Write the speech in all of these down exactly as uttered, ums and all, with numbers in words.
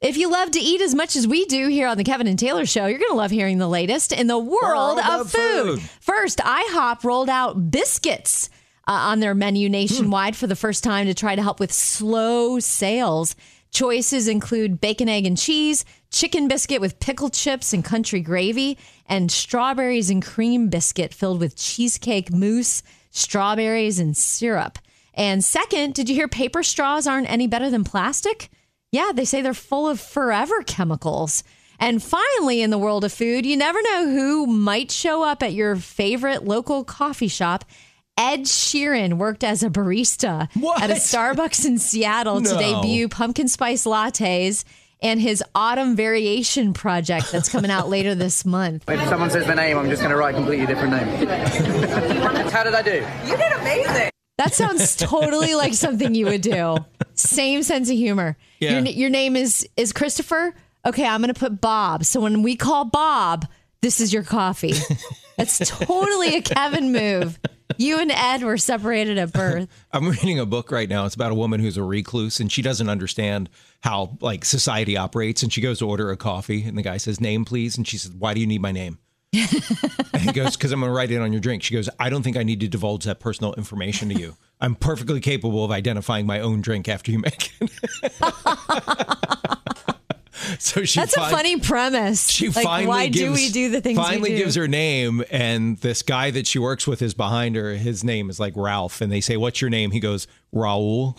If you love to eat as much as we do here on the Kevin and Taylor Show, you're going to love hearing the latest in the world, world of, of food. food. First, IHOP rolled out biscuits uh, on their menu nationwide mm. for the first time to try to help with slow sales. Choices include bacon, egg, and cheese, chicken biscuit with pickle chips and country gravy, and strawberries and cream biscuit filled with cheesecake mousse, strawberries, and syrup. And second, did you hear paper straws aren't any better than plastic? Yeah, they say they're full of forever chemicals. And finally, in the world of food, you never know who might show up at your favorite local coffee shop. Ed Sheeran worked as a barista what? at a Starbucks in Seattle no. to debut pumpkin spice lattes and his autumn variation project that's coming out later this month. If someone says the name, I'm just going to write a completely different name. How did I do? You did amazing. That sounds totally like something you would do. Same sense of humor. Yeah. Your, your name is is Christopher. Okay, I'm going to put Bob. So when we call Bob, this is your coffee. That's totally a Kevin move. You and Ed were separated at birth. I'm reading a book right now. It's about a woman who's a recluse, and she doesn't understand how like society operates. And she goes to order a coffee, and the guy says, "Name, please." And she says, "Why do you need my name?" And he goes, "Because I'm going to write it on your drink." She goes, "I don't think I need to divulge that personal information to you. I'm perfectly capable of identifying my own drink after you make it." So she That's fin- a funny premise. She like, finally why gives, do we do the things finally we do? gives her name, and this guy that she works with is behind her. His name is like Ralph, and they say, "What's your name?" He goes, "Raul."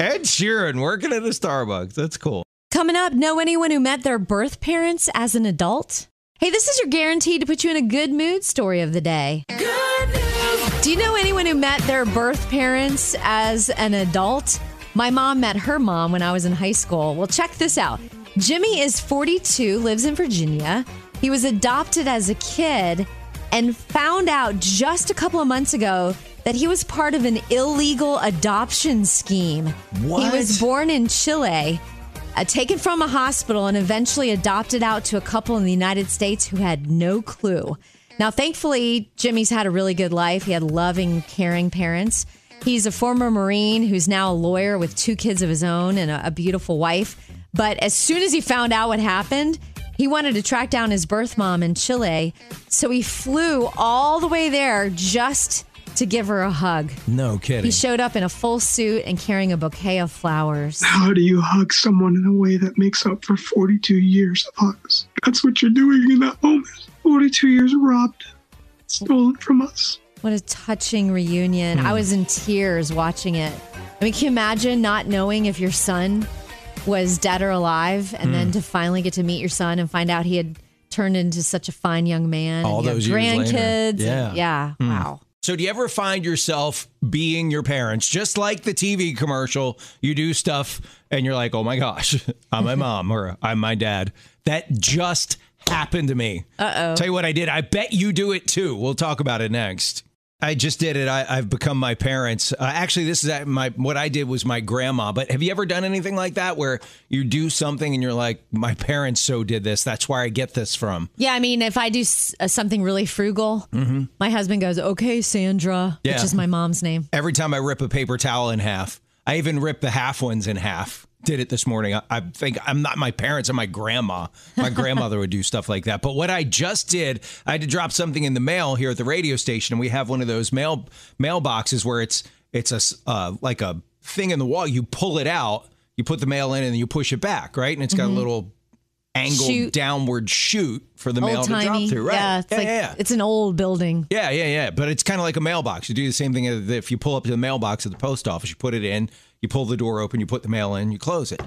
Ed Sheeran working at a Starbucks. That's cool. Coming up, know anyone who met their birth parents as an adult? Hey, this is your guaranteed to put you in a good mood story of the day. Good news. Do you know anyone who met their birth parents as an adult? My mom met her mom when I was in high school. Well, check this out. Jimmy is forty-two, lives in Virginia. He was adopted as a kid and found out just a couple of months ago that he was part of an illegal adoption scheme. What? He was born in Chile. Uh, taken from a hospital and eventually adopted out to a couple in the United States who had no clue. Now, thankfully, Jimmy's had a really good life. He had loving, caring parents. He's a former Marine who's now a lawyer with two kids of his own and a, a beautiful wife. But as soon as he found out what happened, he wanted to track down his birth mom in Chile. So he flew all the way there just to give her a hug. No kidding. He showed up in a full suit and carrying a bouquet of flowers. How do you hug someone in a way that makes up for forty-two years of hugs? That's what you're doing in that moment. forty-two years robbed, stolen from us. What a touching reunion. Mm. I was in tears watching it. I mean, can you imagine not knowing if your son was dead or alive and mm. then to finally get to meet your son and find out he had turned into such a fine young man. All and those years grandkids. Later. Yeah. And, yeah. Mm. Wow. So do you ever find yourself being your parents? Just like the T V commercial, you do stuff and you're like, oh my gosh, I'm my mom or I'm my dad. That just happened to me. Uh-oh. Tell you what I did. I bet you do it too. We'll talk about it next. I just did it. I, I've become my parents. Uh, actually, this is my what I did was my grandma. But have you ever done anything like that where you do something and you're like, my parents so did this. That's where I get this from. Yeah, I mean, if I do s- uh, something really frugal, mm-hmm. my husband goes, okay, Sandra, yeah. which is my mom's name. Every time I rip a paper towel in half, I even rip the half ones in half. Did it this morning. I, I think I'm not my parents. I'm my grandma. My grandmother would do stuff like that. But what I just did, I had to drop something in the mail here at the radio station. And we have one of those mail mailboxes where it's it's a uh, like a thing in the wall. You pull it out, you put the mail in and you push it back. Right. And it's got mm-hmm. a little angled shoot. downward chute for the old mail timey. to drop through. Right. Yeah, it's, yeah, like, yeah. it's an old building. Yeah. Yeah. Yeah. But it's kind of like a mailbox. You do the same thing if you pull up to the mailbox at the post office, you put it in. You pull the door open, you put the mail in, you close it.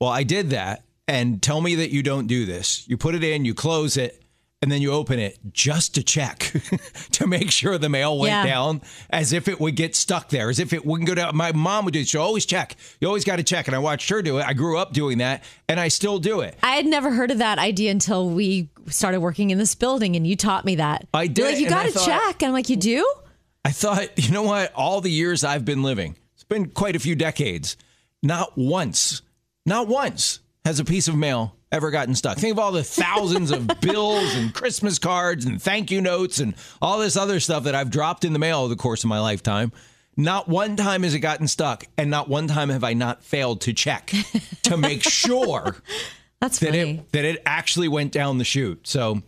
Well, I did that, and tell me that you don't do this. You put it in, you close it, and then you open it just to check to make sure the mail went yeah. down as if it would get stuck there, as if it wouldn't go down. My mom would do it. She'll always check. You always got to check. And I watched her do it. I grew up doing that, and I still do it. I had never heard of that idea until we started working in this building, and you taught me that. I did. You're like, you got to check. And I'm like, you do? I thought, you know what? All the years I've been living, been quite a few decades. Not once, not once has a piece of mail ever gotten stuck. Think of all the thousands of bills and Christmas cards and thank you notes and all this other stuff that I've dropped in the mail over the course of my lifetime. Not one time has it gotten stuck, and not one time have I not failed to check to make sure That's that funny. it that it actually went down the chute. So,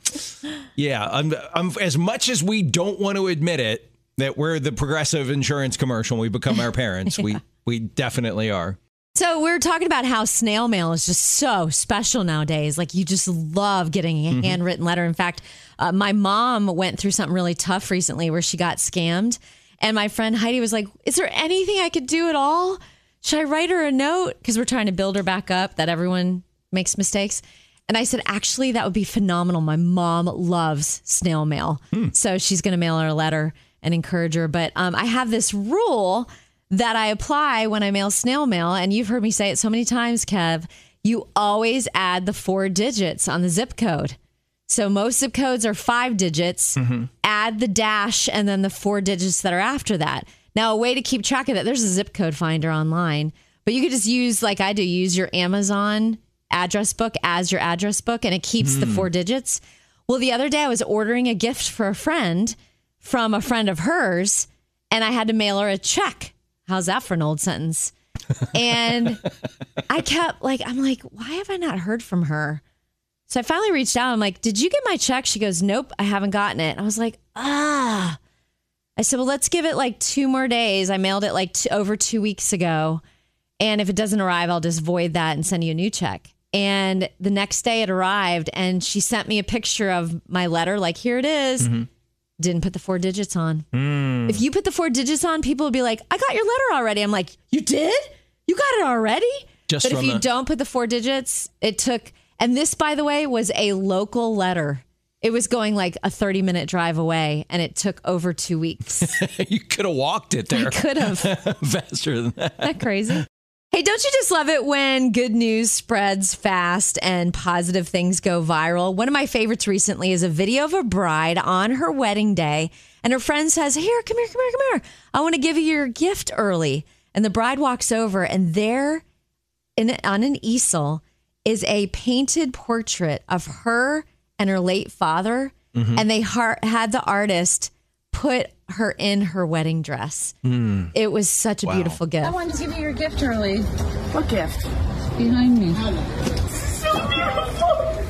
yeah, I'm, I'm, as much as we don't want to admit it, that we're the Progressive insurance commercial, we become our parents. yeah. We we definitely are. So we're talking about how snail mail is just so special nowadays. Like, you just love getting a mm-hmm. handwritten letter. In fact, uh, my mom went through something really tough recently where she got scammed. And my friend Heidi was like, is there anything I could do at all? Should I write her a note? Because we're trying to build her back up, that everyone makes mistakes. And I said, actually, that would be phenomenal. My mom loves snail mail. Hmm. So she's going to mail her a letter and encourage her. But um, I have this rule that I apply when I mail snail mail. And you've heard me say it so many times, Kev, you always add the four digits on the zip code. So most zip codes are five digits, mm-hmm. add the dash and then the four digits that are after that. Now, a way to keep track of that, there's a zip code finder online, but you could just use, like I do, use your Amazon address book as your address book, and it keeps mm. the four digits. Well, the other day I was ordering a gift for a friend from a friend of hers, and I had to mail her a check. How's that for an old sentence? And I kept like, I'm like, why have I not heard from her? So I finally reached out. I'm like, did you get my check? She goes, nope, I haven't gotten it. And I was like, ah, I said, well, let's give it like two more days. I mailed it like two, over two weeks ago. And if it doesn't arrive, I'll just void that and send you a new check. And the next day it arrived, and she sent me a picture of my letter. Like, here it is. Mm-hmm. Didn't put the four digits on. Mm. If you put the four digits on, people would be like, I got your letter already. I'm like, you did? You got it already? Just but if you the- don't put the four digits, it took, and this, by the way, was a local letter. It was going like a thirty minute drive away, and it took over two weeks. You could have walked it there. I could have. Faster than that. Isn't that crazy? Hey, don't you just love it when good news spreads fast and positive things go viral? One of my favorites recently is a video of a bride on her wedding day, and her friend says, here, come here, come here, come here. I want to give you your gift early. And the bride walks over, and there in, on an easel is a painted portrait of her and her late father, mm-hmm. and they har- had the artist put her in her wedding dress. Mm. It was such a wow. beautiful gift. I wanted to give you your gift early. What gift? Behind me. So beautiful.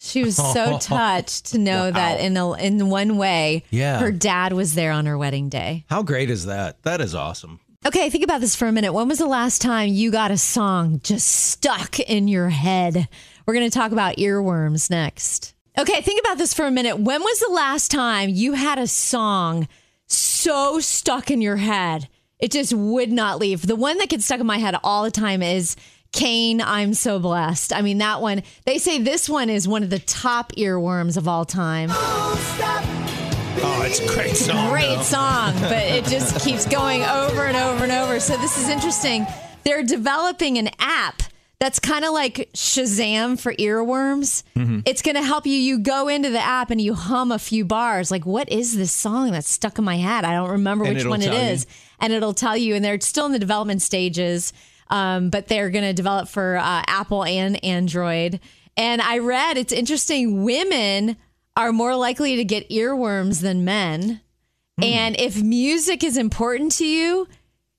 She was so touched to know wow. that in a, in one way, yeah. her dad was there on her wedding day. How great is that? That is awesome. Okay, think about this for a minute. When was the last time you got a song just stuck in your head? We're going to talk about earworms next. Okay, think about this for a minute. When was the last time you had a song so stuck in your head? It just would not leave. The one that gets stuck in my head all the time is Kane, I'm So Blessed. I mean, that one, they say this one is one of the top earworms of all time. Oh, stop. Oh, it's a great song. Great though. song, but it just keeps going over and over and over. So this is interesting. They're developing an app that's kind of like Shazam for earworms. Mm-hmm. It's going to help you. You go into the app and you hum a few bars. Like, what is this song that's stuck in my head? I don't remember and which one it is. You. And it'll tell you. And they're still in the development stages, um, but they're going to develop for uh, Apple and Android. And I read, it's interesting, women are more likely to get earworms than men. Mm. And if music is important to you,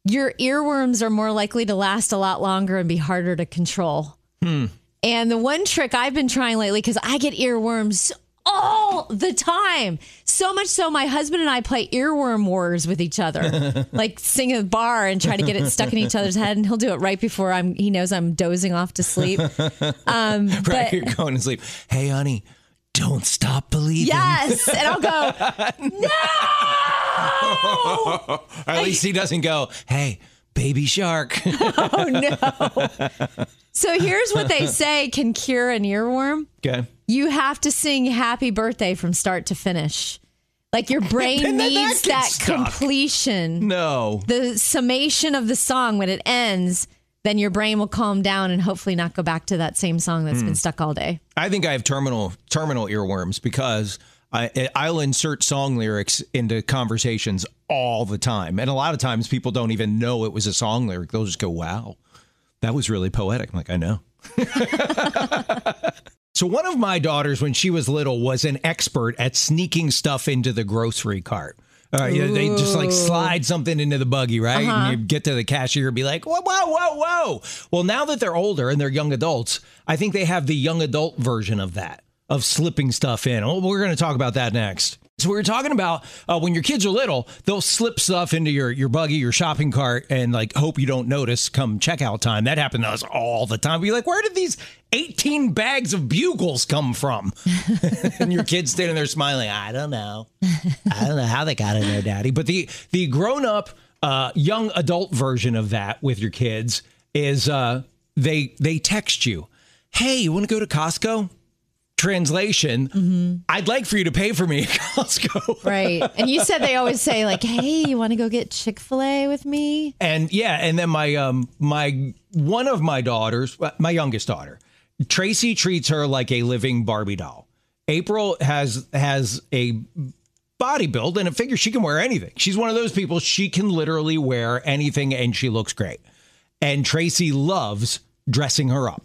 your earworms are more likely to last a lot longer and be harder to control. Hmm. And the one trick I've been trying lately, because I get earworms all the time, so much so my husband and I play earworm wars with each other, like sing a bar and try to get it stuck in each other's head. And he'll do it right before I'm, he knows I'm dozing off to sleep. Um, right, but, you're going to sleep. Hey, honey, don't stop believing. Yes. And I'll go, no! Oh, at least he doesn't go, hey, Baby Shark. Oh, no. So here's what they say can cure an earworm. Okay. You have to sing Happy Birthday from start to finish. Like, your brain needs that, that completion. No. The summation of the song when it ends, then your brain will calm down and hopefully not go back to that same song that's mm. been stuck all day. I think I have terminal terminal earworms because I, I'll insert song lyrics into conversations all the time. And a lot of times people don't even know it was a song lyric. They'll just go, wow, that was really poetic. I'm like, I know. So one of my daughters, when she was little, was an expert at sneaking stuff into the grocery cart. All right, yeah, they just like slide something into the buggy, right? Uh-huh. And you get to the cashier and be like, whoa, whoa, whoa, whoa. Well, now that they're older and they're young adults, I think they have the young adult version of that, of slipping stuff in. Well, we're going to talk about that next. So we were talking about uh, when your kids are little, they'll slip stuff into your, your buggy, your shopping cart, and like hope you don't notice come checkout time. That happened to us all the time. We're like, where did these eighteen bags of bugles come from? And your kid's standing there smiling. I don't know. I don't know how they got in there, Daddy. But the the grown up uh, young adult version of that with your kids is uh, they they text you, hey, you want to go to Costco? Translation, mm-hmm. I'd like for you to pay for me at Costco. Right. And you said they always say like, hey, you want to go get Chick-fil-A with me? And yeah. And then my um my one of my daughters, my youngest daughter, Tracy, treats her like a living Barbie doll. April has has a body build and a figure. She can wear anything. She's one of those people. She can literally wear anything and she looks great. And Tracy loves dressing her up.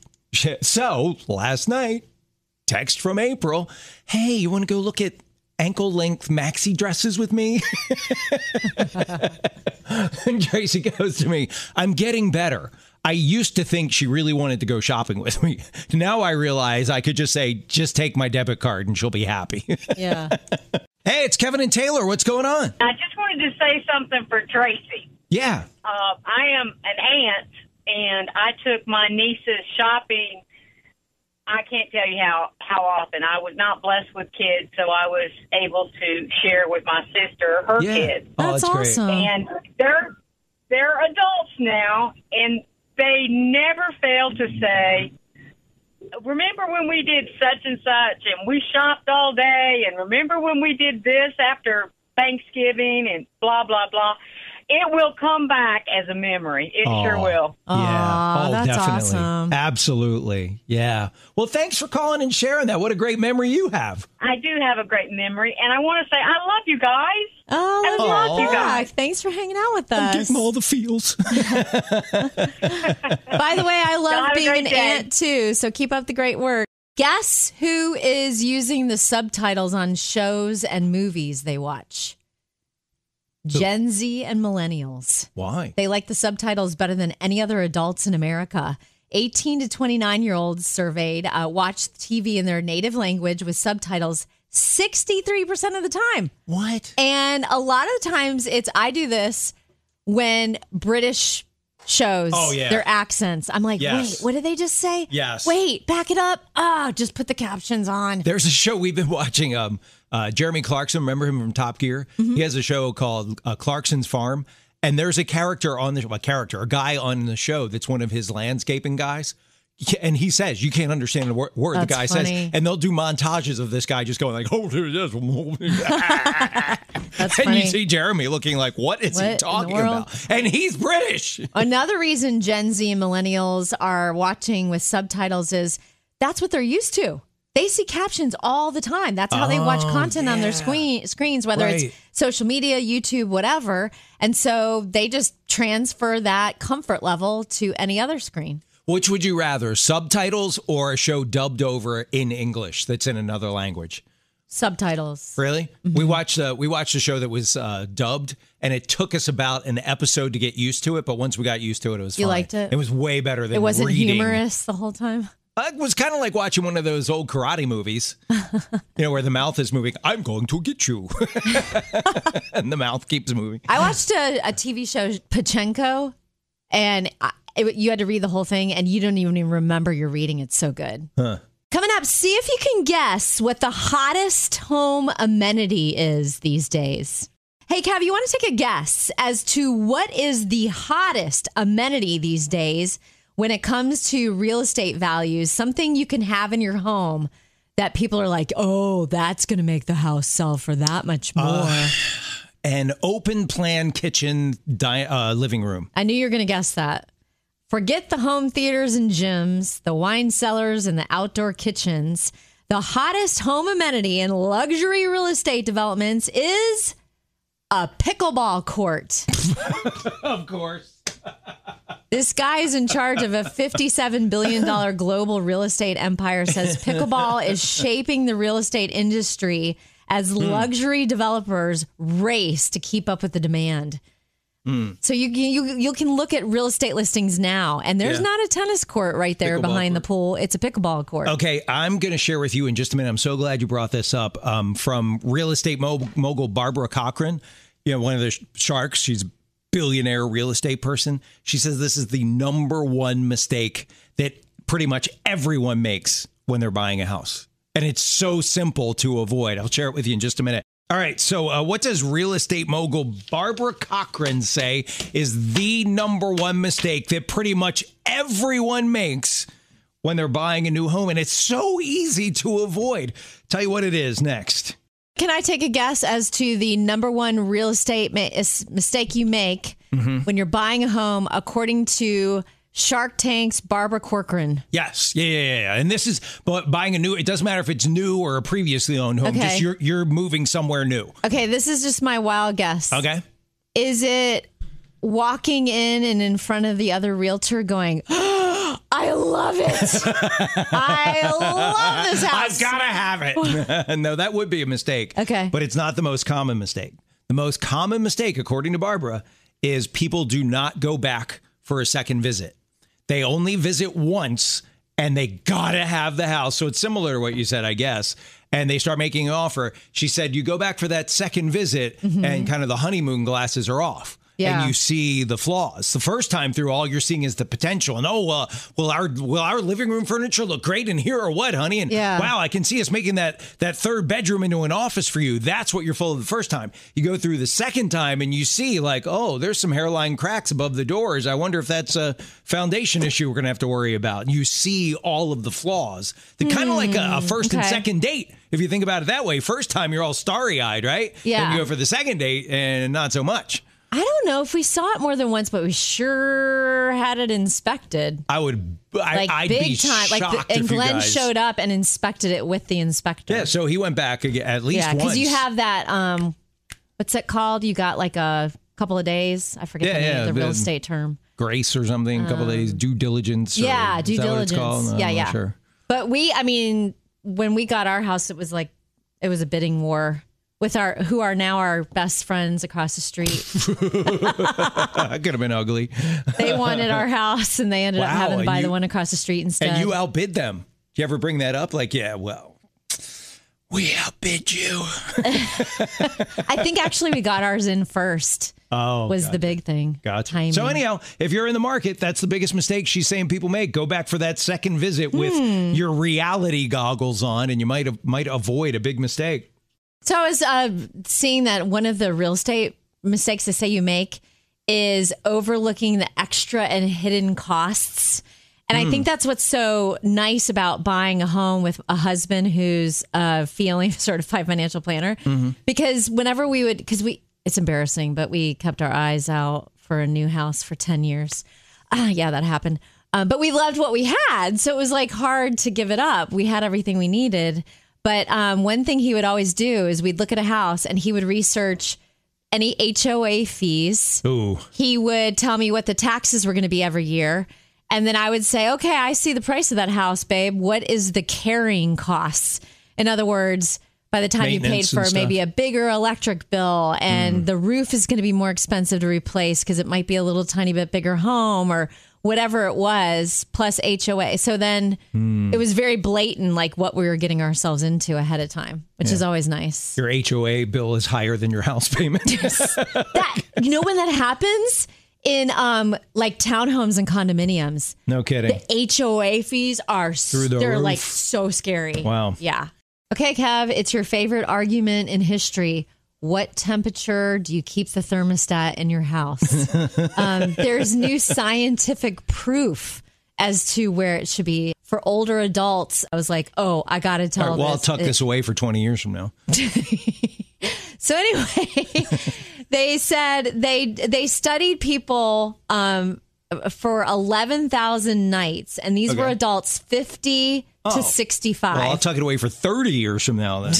So last night, text from April, hey, you want to go look at ankle length maxi dresses with me? And Tracy goes to me, I'm getting better. I used to think she really wanted to go shopping with me. Now I realize I could just say, just take my debit card and she'll be happy. Yeah. Hey, it's Kevin and Taylor. What's going on? I just wanted to say something for Tracy. Yeah. Uh, I am an aunt and I took my nieces shopping. I can't tell you how, how often. I was not blessed with kids, so I was able to share with my sister her yeah. kids. Oh, that's, that's awesome. Great. And they're, they're adults now, and they never fail to say, remember when we did such and such, and we shopped all day, and remember when we did this after Thanksgiving, and blah, blah, blah. It will come back as a memory. It oh, sure will. Yeah. Oh, that's definitely. Awesome. Absolutely. Yeah. Well, thanks for calling and sharing that. What a great memory you have. I do have a great memory. And I want to say, I love you guys. Oh, I love, love you guys. Thanks for hanging out with us. I'm getting all the feels. By the way, I love Not being an day. aunt, too. So keep up the great work. Guess who is using the subtitles on shows and movies they watch? Gen Z and millennials. Why? They like the subtitles better than any other adults in America. eighteen to twenty-nine-year-olds surveyed uh, watch T V in their native language with subtitles sixty-three percent of the time. What? And a lot of the times it's, I do this when British shows, oh, yeah. their accents. I'm like, yes. wait, what did they just say? Yes. Wait, back it up. Oh, just put the captions on. There's a show we've been watching, um, Uh, Jeremy Clarkson, remember him from Top Gear? Mm-hmm. He has a show called uh, Clarkson's Farm, and there's a character on the show, a character, a guy on the show that's one of his landscaping guys, and he says, you can't understand a word that's the guy funny. says, and they'll do montages of this guy just going like, oh, there's this. That's and funny. You see Jeremy looking like, what is what he talking about? And he's British. Another reason Gen Z and millennials are watching with subtitles is that's what they're used to. They see captions all the time. That's how oh, they watch content yeah. on their screen, screens, whether right. it's social media, YouTube, whatever. And so they just transfer that comfort level to any other screen. Which would you rather, subtitles or a show dubbed over in English that's in another language? Subtitles. Really? Mm-hmm. We watched uh, we watched a show that was uh, dubbed, and it took us about an episode to get used to it. But once we got used to it, it was fine. You liked it? It was way better than reading. It wasn't reading. humorous the whole time? It was kind of like watching one of those old karate movies, you know, where the mouth is moving. I'm going to get you. And the mouth keeps moving. I watched a, a T V show, Pachinko, and I, it, you had to read the whole thing, and you don't even remember you're reading. It's so good. Huh. Coming up, see if you can guess what the hottest home amenity is these days. Hey, Kev, you want to take a guess as to what is the hottest amenity these days? When it comes to real estate values, something you can have in your home that people are like, oh, that's going to make the house sell for that much more. Uh, an open plan kitchen di- uh, living room. I knew you were going to guess that. Forget the home theaters and gyms, the wine cellars and the outdoor kitchens. The hottest home amenity in luxury real estate developments is a pickleball court. Of course. This guy is in charge of a fifty-seven billion dollars global real estate empire, says pickleball is shaping the real estate industry as mm. luxury developers race to keep up with the demand. Mm. So you, you you can look at real estate listings now, and there's yeah. not a tennis court right there pickleball behind court. the pool. It's a pickleball court. Okay, I'm going to share with you in just a minute. I'm so glad you brought this up. Um, from real estate mogul Barbara Corcoran, you know, one of the sh- sharks. She's a billionaire real estate person. She says this is the number one mistake that pretty much everyone makes when they're buying a house, and it's so simple to avoid. I'll share it with you in just a minute. All right, so uh, what does real estate mogul Barbara Corcoran say is the number one mistake that pretty much everyone makes when they're buying a new home? And it's so easy to avoid. Tell you what it is next. Can I take a guess as to the number one real estate ma- mistake you make mm-hmm. when you're buying a home, according to Shark Tank's Barbara Corcoran? Yes. Yeah, yeah, yeah. And this is but buying a new, it doesn't matter if it's new or a previously owned home. Okay. Just you're you're moving somewhere new. Okay, this is just my wild guess. Okay. Is it walking in and in front of the other realtor going, oh, I love it. I love this house. I've got to have it. No, that would be a mistake. Okay. But it's not the most common mistake. The most common mistake, according to Barbara, is people do not go back for a second visit. They only visit once and they gotta have the house. So it's similar to what you said, I guess. And they start making an offer. She said, you go back for that second visit mm-hmm. and kind of the honeymoon glasses are off. Yeah. And you see the flaws. The first time through, all you're seeing is the potential. And, oh, uh, will our will our living room furniture look great in here or what, honey? And, yeah. wow, I can see us making that, that third bedroom into an office for you. That's what you're full of the first time. You go through the second time and you see, like, oh, there's some hairline cracks above the doors. I wonder if that's a foundation issue we're going to have to worry about. And you see all of the flaws. They're kind of mm, like a, a first okay. and second date. If you think about it that way, first time you're all starry-eyed, right? Yeah. Then you go for the second date and not so much. I don't know if we saw it more than once, but we sure had it inspected. I would, I, like I'd big be time. Shocked like the, and if Glenn you guys... showed up and inspected it with the inspector. Yeah, so he went back again, at least yeah, once. Yeah, because you have that. Um, what's it called? You got like a couple of days. I forget yeah, the name yeah, of the real estate term. Grace or something. A um, couple of days. Due diligence. Or, yeah, due diligence. No, yeah, I'm yeah. Sure. But we, I mean, when we got our house, it was like it was a bidding war. With our, who are now our best friends across the street. I could have been ugly. They wanted our house and they ended wow, up having to buy you, the one across the street instead. And you outbid them. Do you ever bring that up? Like, yeah, well, we outbid you. I think actually we got ours in first. Oh, was gotcha. The big thing. Gotcha. Timing. So anyhow, if you're in the market, that's the biggest mistake she's saying people make. Go back for that second visit hmm. with your reality goggles on and you might might avoid a big mistake. So I was uh, seeing that one of the real estate mistakes they say you make is overlooking the extra and hidden costs. And mm. I think that's what's so nice about buying a home with a husband who's a family certified financial planner. Mm-hmm. Because whenever we would, because we, it's embarrassing, but we kept our eyes out for a new house for ten years. Uh, yeah, that happened. Uh, but we loved what we had. So it was like hard to give it up. We had everything we needed. But um, one thing he would always do is we'd look at a house and he would research any H O A fees. Ooh. He would tell me what the taxes were going to be every year. And then I would say, okay, I see the price of that house, babe. What is the carrying costs? In other words, by the time you paid for maybe a bigger electric bill and mm. the roof is going to be more expensive to replace because it might be a little tiny bit bigger home or whatever it was, plus H O A. So then mm. it was very blatant, like what we were getting ourselves into ahead of time, which yeah. is always nice. Your H O A bill is higher than your house payment. That, you know when that happens? In um, like townhomes and condominiums. No kidding. The H O A fees are, Through the they're roof. Like so scary. Wow. Yeah. Okay, Kev, it's your favorite argument in history. What temperature do you keep the thermostat in your house? um, there's new scientific proof as to where it should be. For older adults, I was like, oh, I got to tell All right, well, this. I'll tuck it- this away for twenty years from now. So anyway, they said they they studied people um, for eleven thousand nights. And these okay. were adults fifty oh. to sixty-five. Well, I'll tuck it away for thirty years from now then.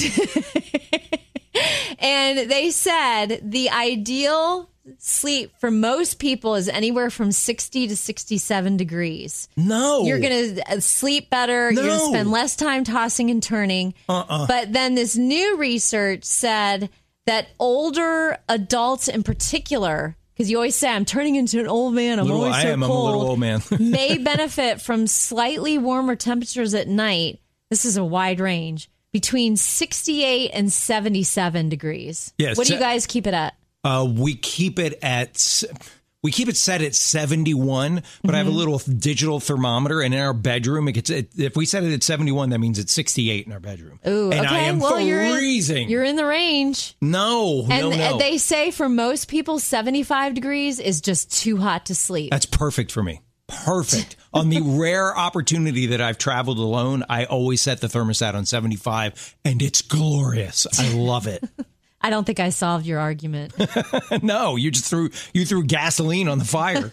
And they said the ideal sleep for most people is anywhere from sixty to sixty-seven degrees. No. You're going to sleep better. No. You're going to spend less time tossing and turning. Uh-uh. But then this new research said that older adults in particular, because you always say, I'm turning into an old man. I'm little, always so I am, cold. I'm a little old man. may benefit from slightly warmer temperatures at night. This is a wide range. Between sixty-eight and seventy-seven degrees. Yeah, what do you guys keep it at? Uh, we keep it at we keep it set at seventy-one, but mm-hmm. I have a little digital thermometer, and in our bedroom, it gets. It, if we set it at seventy-one, that means it's sixty-eight in our bedroom. Ooh, and okay. I am well, freezing. You're in, you're in the range. No, and no, no. They say for most people, seventy-five degrees is just too hot to sleep. That's perfect for me. Perfect. On the rare opportunity that I've traveled alone, I always set the thermostat on seventy-five, and it's glorious. I love it. I don't think I solved your argument. No, you just threw you threw gasoline on the fire.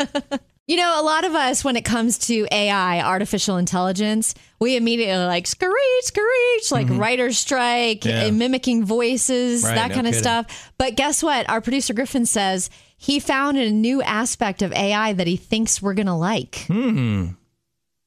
You know, a lot of us, when it comes to A I, artificial intelligence, we immediately are like, screech, screech, like mm-hmm. writer's strike, yeah. mimicking voices, right, that no kind of kidding. Stuff. But guess what? Our producer Griffin says he found a new aspect of A I that he thinks we're going to like. Hmm.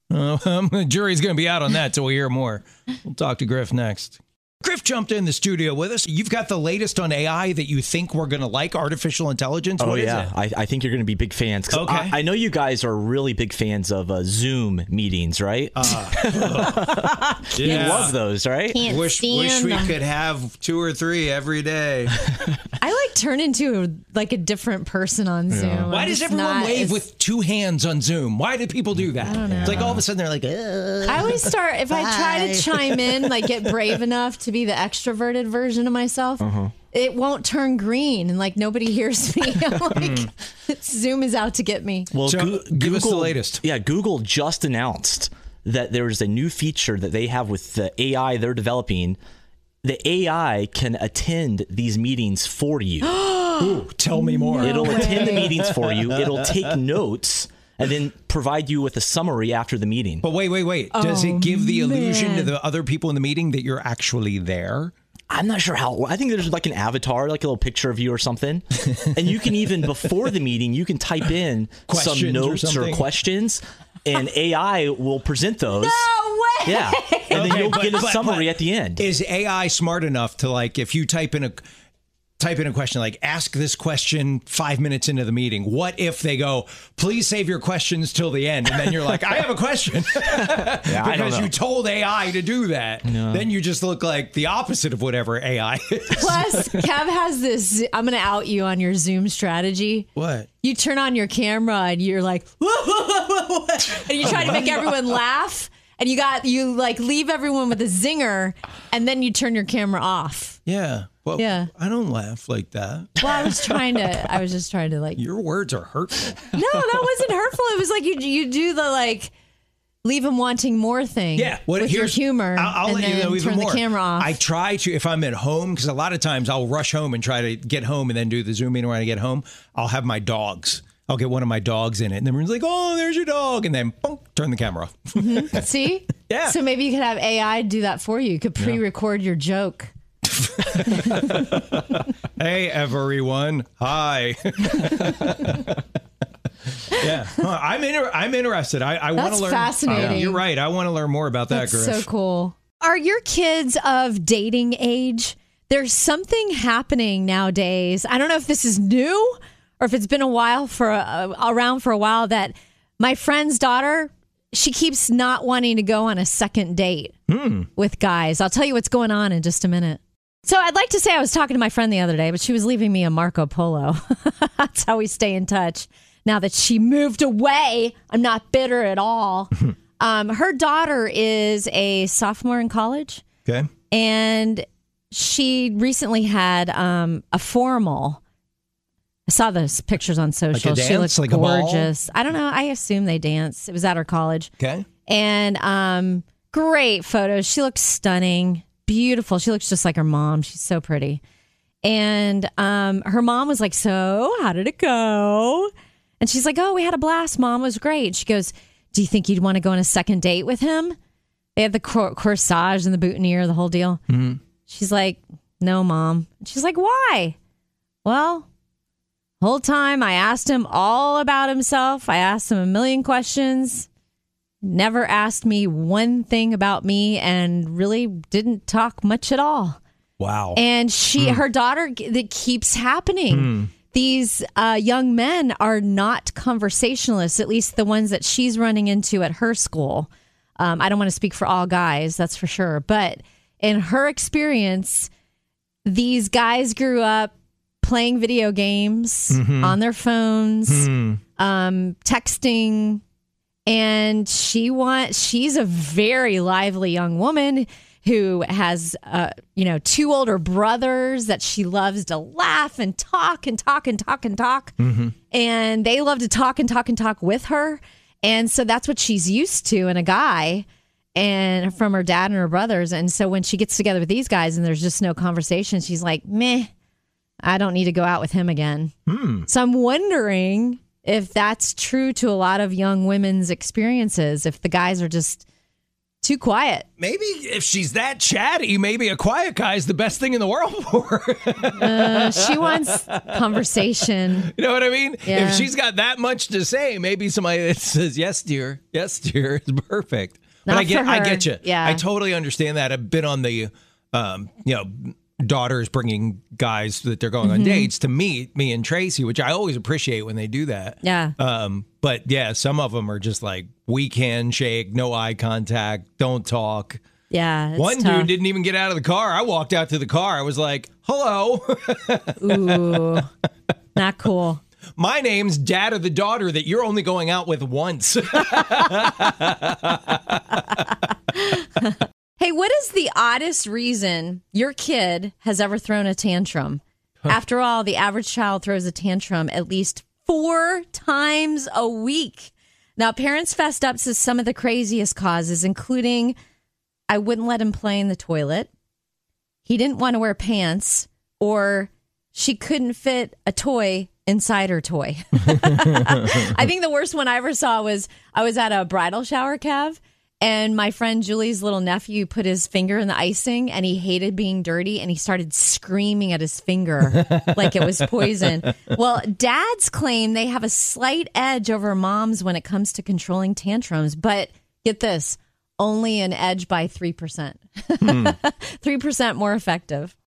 Uh, um, the jury's going to be out on that till we hear more. We'll talk to Griff next. Griff jumped in the studio with us. You've got the latest on A I that you think we're going to like, artificial intelligence. What oh, yeah. is it? I, I think you're going to be big fans. Okay. I, I know you guys are really big fans of uh, Zoom meetings, right? Uh, you yeah. love those, right? Can't wish wish we could have two or three every day. I like turn into a, like a different person on Zoom. Yeah. Why I'm does everyone not, wave with two hands on Zoom? Why do people do that? I don't know. It's like all of a sudden they're like, ugh. I always start, if bye. I try to chime in, like get brave enough to to be the extroverted version of myself, uh-huh. it won't turn green and like nobody hears me. I'm like, Zoom is out to get me. Well, so, Go- Google, give us the latest. Yeah, Google just announced that there's a new feature that they have with the A I they're developing. The A I can attend these meetings for you. Ooh, tell me more. No It'll way. attend the meetings for you. It'll take notes and then provide you with a summary after the meeting. But wait, wait, wait. Does oh, it give the illusion man. to the other people in the meeting that you're actually there? I'm not sure how. I think there's like an avatar, like a little picture of you or something. And you can even, before the meeting, you can type in questions some notes or, or questions, and A I will present those. No way! Yeah. And okay, then you'll but, get a but, summary but at the end. Is A I smart enough to, like, if you type in a... type in a question, like ask this question five minutes into the meeting. What if they go, please save your questions till the end? And then you're like, I have a question. yeah, because you told A I to do that. No. Then you just look like the opposite of whatever A I is. Plus, Kev has this, I'm going to out you on your Zoom strategy. What? You turn on your camera and you're like, whoa, whoa, whoa, whoa, and you try to make everyone laugh. And you got, you like leave everyone with a zinger and then you turn your camera off. Yeah. Well, yeah. I don't laugh like that. Well, I was trying to, I was just trying to like. Your words are hurtful. No, that wasn't hurtful. It was like you you do the like, leave them wanting more thing. Yeah. What, with your humor. I'll, I'll let you know even turn more. The camera off. I try to, if I'm at home, because a lot of times I'll rush home and try to get home and then do the Zoom meeting when I get home. I'll have my dogs. I'll get one of my dogs in it. And then everyone's like, oh, there's your dog. And then, boom, turn the camera off. Mm-hmm. See? Yeah. So maybe you could have A I do that for you. You could pre-record yeah. your joke. Hey, everyone. Hi. Yeah. Huh, I'm inter- I'm interested. I, I want to learn. That's fascinating. Uh, you're right. I want to learn more about that, Griff. That's so cool. Are your kids of dating age? There's something happening nowadays. I don't know if this is new, or if it's been a while for uh, around for a while, that my friend's daughter, she keeps not wanting to go on a second date mm. with guys. I'll tell you what's going on in just a minute. So I'd like to say I was talking to my friend the other day, but she was leaving me a Marco Polo. That's how we stay in touch. Now that she moved away, I'm not bitter at all. um, her daughter is a sophomore in college. Okay. And she recently had um, a formal. I saw those pictures on social. Like a dance, she looked like gorgeous. A ball? I don't know. I assume they dance. It was at her college. Okay. And um, great photos. She looks stunning. Beautiful. She looks just like her mom. She's so pretty. And um, her mom was like, so how did it go? And she's like, oh, we had a blast. Mom was great. She goes, do you think you'd want to go on a second date with him? They had the cor- corsage and the boutonniere, the whole deal. Mm-hmm. She's like, no, Mom. She's like, why? Well... Whole time I asked him all about himself. I asked him a million questions. Never asked me one thing about me and really didn't talk much at all. Wow. And she, mm. her daughter, that keeps happening. Mm. These uh, young men are not conversationalists, at least the ones that she's running into at her school. Um, I don't want to speak for all guys, that's for sure. But in her experience, these guys grew up playing video games mm-hmm. on their phones, mm-hmm. um, texting. And she wants, she's a very lively young woman who has, uh, you know, two older brothers that she loves to laugh and talk and talk and talk and talk. Mm-hmm. And they love to talk and talk and talk with her. And so that's what she's used to in a guy and from her dad and her brothers. And so when she gets together with these guys and there's just no conversation, she's like, meh, I don't need to go out with him again. Mm. So I'm wondering if that's true to a lot of young women's experiences, if the guys are just too quiet. Maybe if she's that chatty, maybe a quiet guy is the best thing in the world for her. uh, she wants conversation. You know what I mean? Yeah. If she's got that much to say, maybe somebody that says, yes, dear, yes, dear, is perfect. Not but I get, for her. I get you. Yeah. I totally understand that. I've been on the, um, you know, daughters bringing guys that they're going mm-hmm. on dates to meet me and Tracy, which I always appreciate when they do that. Yeah. Um, but yeah, some of them are just like weak handshake, no eye contact, don't talk. Yeah. One tough. dude didn't even get out of the car. I walked out to the car. I was like, hello. Ooh, not cool. My name's dad of the daughter that you're only going out with once. Hey, what is the oddest reason your kid has ever thrown a tantrum? Huh. After all, the average child throws a tantrum at least four times a week. Now, parents fessed up to some of the craziest causes, including I wouldn't let him play in the toilet, he didn't want to wear pants, or she couldn't fit a toy inside her toy. I think the worst one I ever saw was I was at a bridal shower, Cav, and my friend Julie's little nephew put his finger in the icing and he hated being dirty and he started screaming at his finger like it was poison. Well, dads claim they have a slight edge over moms when it comes to controlling tantrums, but get this, only an edge by three percent. Mm. three percent more effective.